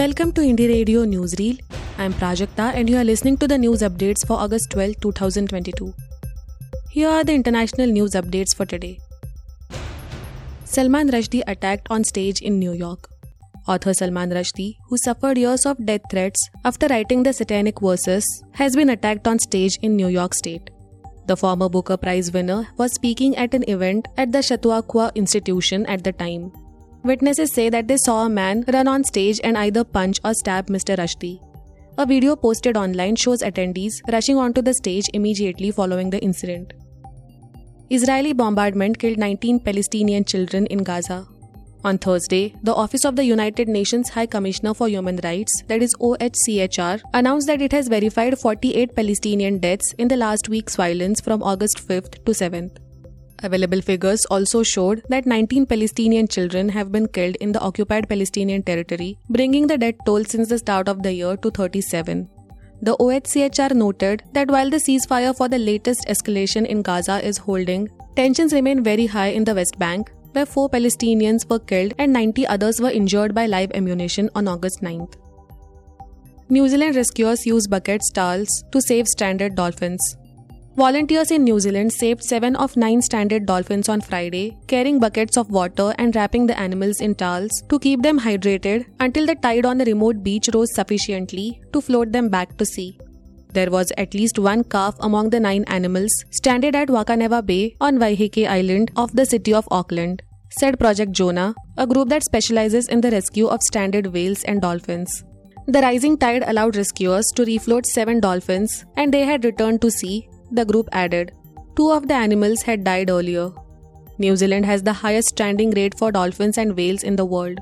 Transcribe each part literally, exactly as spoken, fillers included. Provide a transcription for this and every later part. Welcome to Indie Radio Newsreel. I am Prajakta and you are listening to the news updates for August twelfth, twenty twenty-two. Here are the international news updates for today. Salman Rushdie attacked on stage in New York. Author Salman Rushdie, who suffered years of death threats after writing the Satanic Verses, has been attacked on stage in New York State. The former Booker Prize winner was speaking at an event at the Chautauqua Institution at the time. Witnesses say that they saw a man run on stage and either punch or stab Mister Rushdie. A video posted online shows attendees rushing onto the stage immediately following the incident. Israeli bombardment killed nineteen Palestinian children in Gaza. On Thursday, the Office of the United Nations High Commissioner for Human Rights, that is O H C H R, announced that it has verified forty-eight Palestinian deaths in the last week's violence from August fifth to seventh. Available figures also showed that nineteen Palestinian children have been killed in the occupied Palestinian territory, bringing the death toll since the start of the year to thirty-seven. The O H C H R noted that while the ceasefire for the latest escalation in Gaza is holding, tensions remain very high in the West Bank, where four Palestinians were killed and ninety others were injured by live ammunition on August ninth. New Zealand rescuers use bucket stalls to save stranded dolphins. Volunteers in New Zealand saved seven of nine stranded dolphins on Friday, carrying buckets of water and wrapping the animals in towels to keep them hydrated until the tide on a remote beach rose sufficiently to float them back to sea. There was at least one calf among the nine animals stranded at Waikanae Bay on Waiheke Island off the city of Auckland, said Project Jonah, a group that specializes in the rescue of stranded whales and dolphins. The rising tide allowed rescuers to refloat seven dolphins, and they had returned to sea, the group added. Two of the animals had died earlier. New Zealand has the highest stranding rate for dolphins and whales in the world.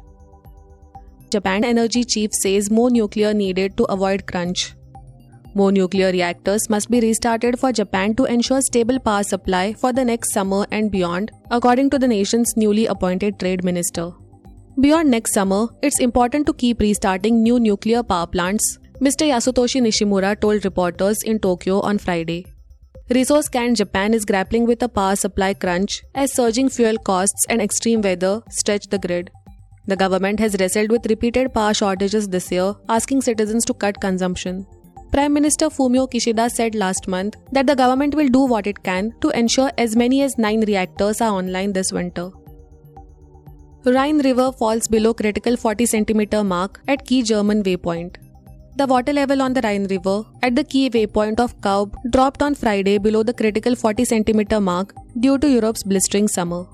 Japan energy chief says more nuclear needed to avoid crunch. More nuclear reactors must be restarted for Japan to ensure stable power supply for the next summer and beyond, according to the nation's newly appointed trade minister. Beyond next summer, it's important to keep restarting new nuclear power plants, Mister Yasutoshi Nishimura told reporters in Tokyo on Friday. Resource-canned Japan is grappling with a power supply crunch as surging fuel costs and extreme weather stretch the grid. The government has wrestled with repeated power shortages this year, asking citizens to cut consumption. Prime Minister Fumio Kishida said last month that the government will do what it can to ensure as many as nine reactors are online this winter. Rhine River falls below critical forty centimeter mark at key German waypoint. The water level on the Rhine River at the key waypoint of Kaub dropped on Friday below the critical forty centimeter mark due to Europe's blistering summer.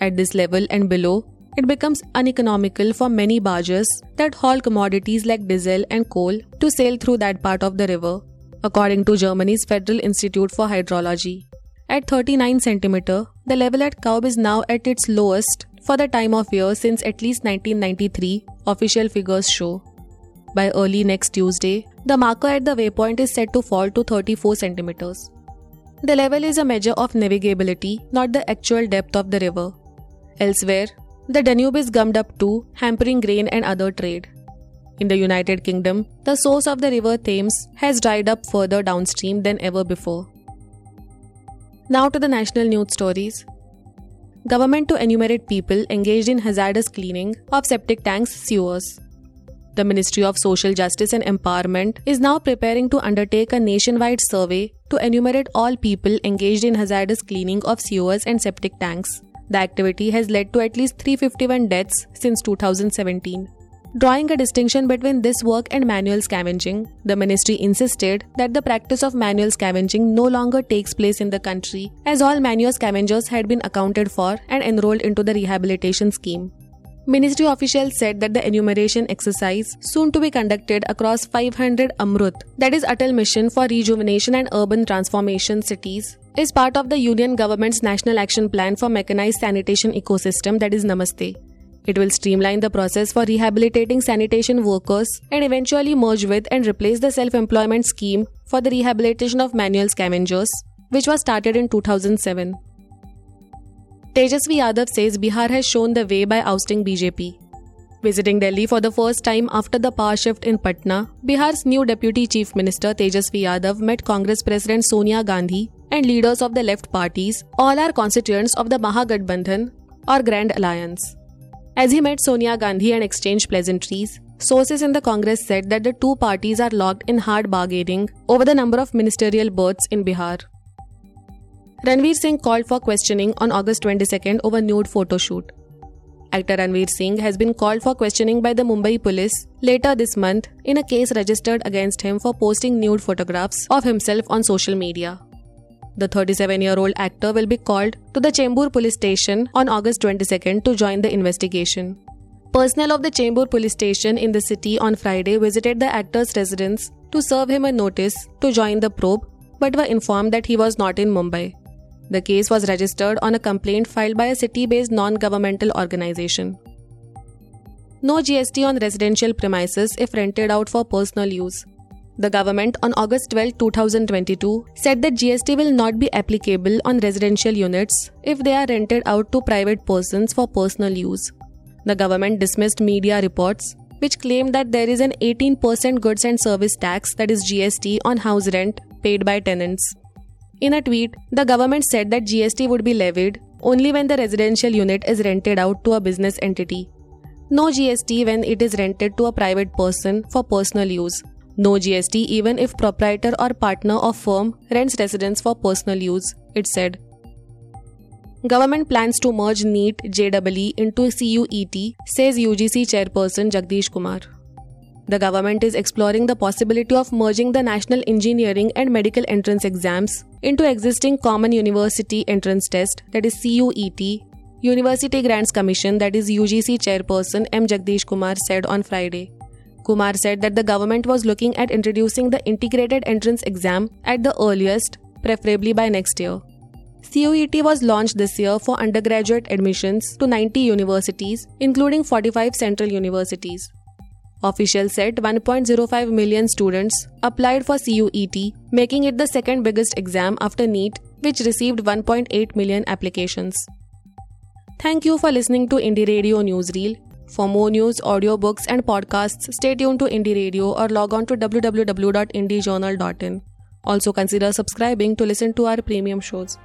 At this level and below, it becomes uneconomical for many barges that haul commodities like diesel and coal to sail through that part of the river, according to Germany's Federal Institute for Hydrology. At thirty-nine centimeters, the level at Kaub is now at its lowest for the time of year since at least nineteen ninety-three, official figures show. By early next Tuesday, the marker at the waypoint is set to fall to thirty-four centimeters. The level is a measure of navigability, not the actual depth of the river. Elsewhere, the Danube is gummed up too, hampering grain and other trade. In the United Kingdom, the source of the river Thames has dried up further downstream than ever before. Now to the national news stories. Government to enumerate people engaged in hazardous cleaning of septic tanks, sewers. The Ministry of Social Justice and Empowerment is now preparing to undertake a nationwide survey to enumerate all people engaged in hazardous cleaning of sewers and septic tanks. The activity has led to at least three hundred fifty-one deaths since two thousand seventeen. Drawing a distinction between this work and manual scavenging, the ministry insisted that the practice of manual scavenging no longer takes place in the country, as all manual scavengers had been accounted for and enrolled into the rehabilitation scheme. Ministry officials said that the enumeration exercise, soon to be conducted across five hundred Amrut, that is Atal Mission for Rejuvenation and Urban Transformation cities, is part of the Union Government's National Action Plan for Mechanized Sanitation Ecosystem, that is Namaste. It will streamline the process for rehabilitating sanitation workers and eventually merge with and replace the self-employment scheme for the rehabilitation of manual scavengers, which was started in two thousand seven. Tejasvi Yadav says Bihar has shown the way by ousting B J P. Visiting Delhi for the first time after the power shift in Patna, Bihar's new Deputy Chief Minister Tejasvi Yadav met Congress President Sonia Gandhi and leaders of the left parties, all are constituents of the Mahagathbandhan or Grand Alliance. As he met Sonia Gandhi and exchanged pleasantries, Sources in the Congress said that the two parties are locked in hard bargaining over the number of ministerial berths in Bihar. Ranveer Singh called for questioning on August twenty-second over nude photo shoot. Actor Ranveer Singh has been called for questioning by the Mumbai police later this month in a case registered against him for posting nude photographs of himself on social media. The thirty-seven-year-old actor will be called to the Chembur police station on August twenty-second to join the investigation. Personnel of the Chembur police station in the city on Friday visited the actor's residence to serve him a notice to join the probe, but were informed that he was not in Mumbai. The case was registered on a complaint filed by a city-based non-governmental organization. No G S T on residential premises if rented out for personal use. The government on August twelfth, twenty twenty-two said that G S T will not be applicable on residential units if they are rented out to private persons for personal use. The government dismissed media reports which claimed that there is an eighteen percent goods and service tax, that is G S T, on house rent paid by tenants. In a tweet, the government said that G S T would be levied only when the residential unit is rented out to a business entity. No G S T when it is rented to a private person for personal use. No G S T even if proprietor or partner of firm rents residence for personal use, it said. Government plans to merge NEET, J E E into C U E T, says U G C chairperson Jagdish Kumar. The government is exploring the possibility of merging the National Engineering and Medical Entrance Exams into existing Common University Entrance Test, that is C U E T, University Grants Commission, that is U G C chairperson M. Jagdish Kumar said on Friday. Kumar said that the government was looking at introducing the integrated entrance exam at the earliest, preferably by next year. C U E T was launched this year for undergraduate admissions to ninety universities, including forty-five central universities. Officials said one point zero five million students applied for C U E T, making it the second biggest exam after NEET, which received one point eight million applications. Thank you for listening to Indie Radio Newsreel. For more news, audiobooks, and podcasts, stay tuned to Indie Radio or log on to w w w dot indie journal dot in. Also consider subscribing to listen to our premium shows.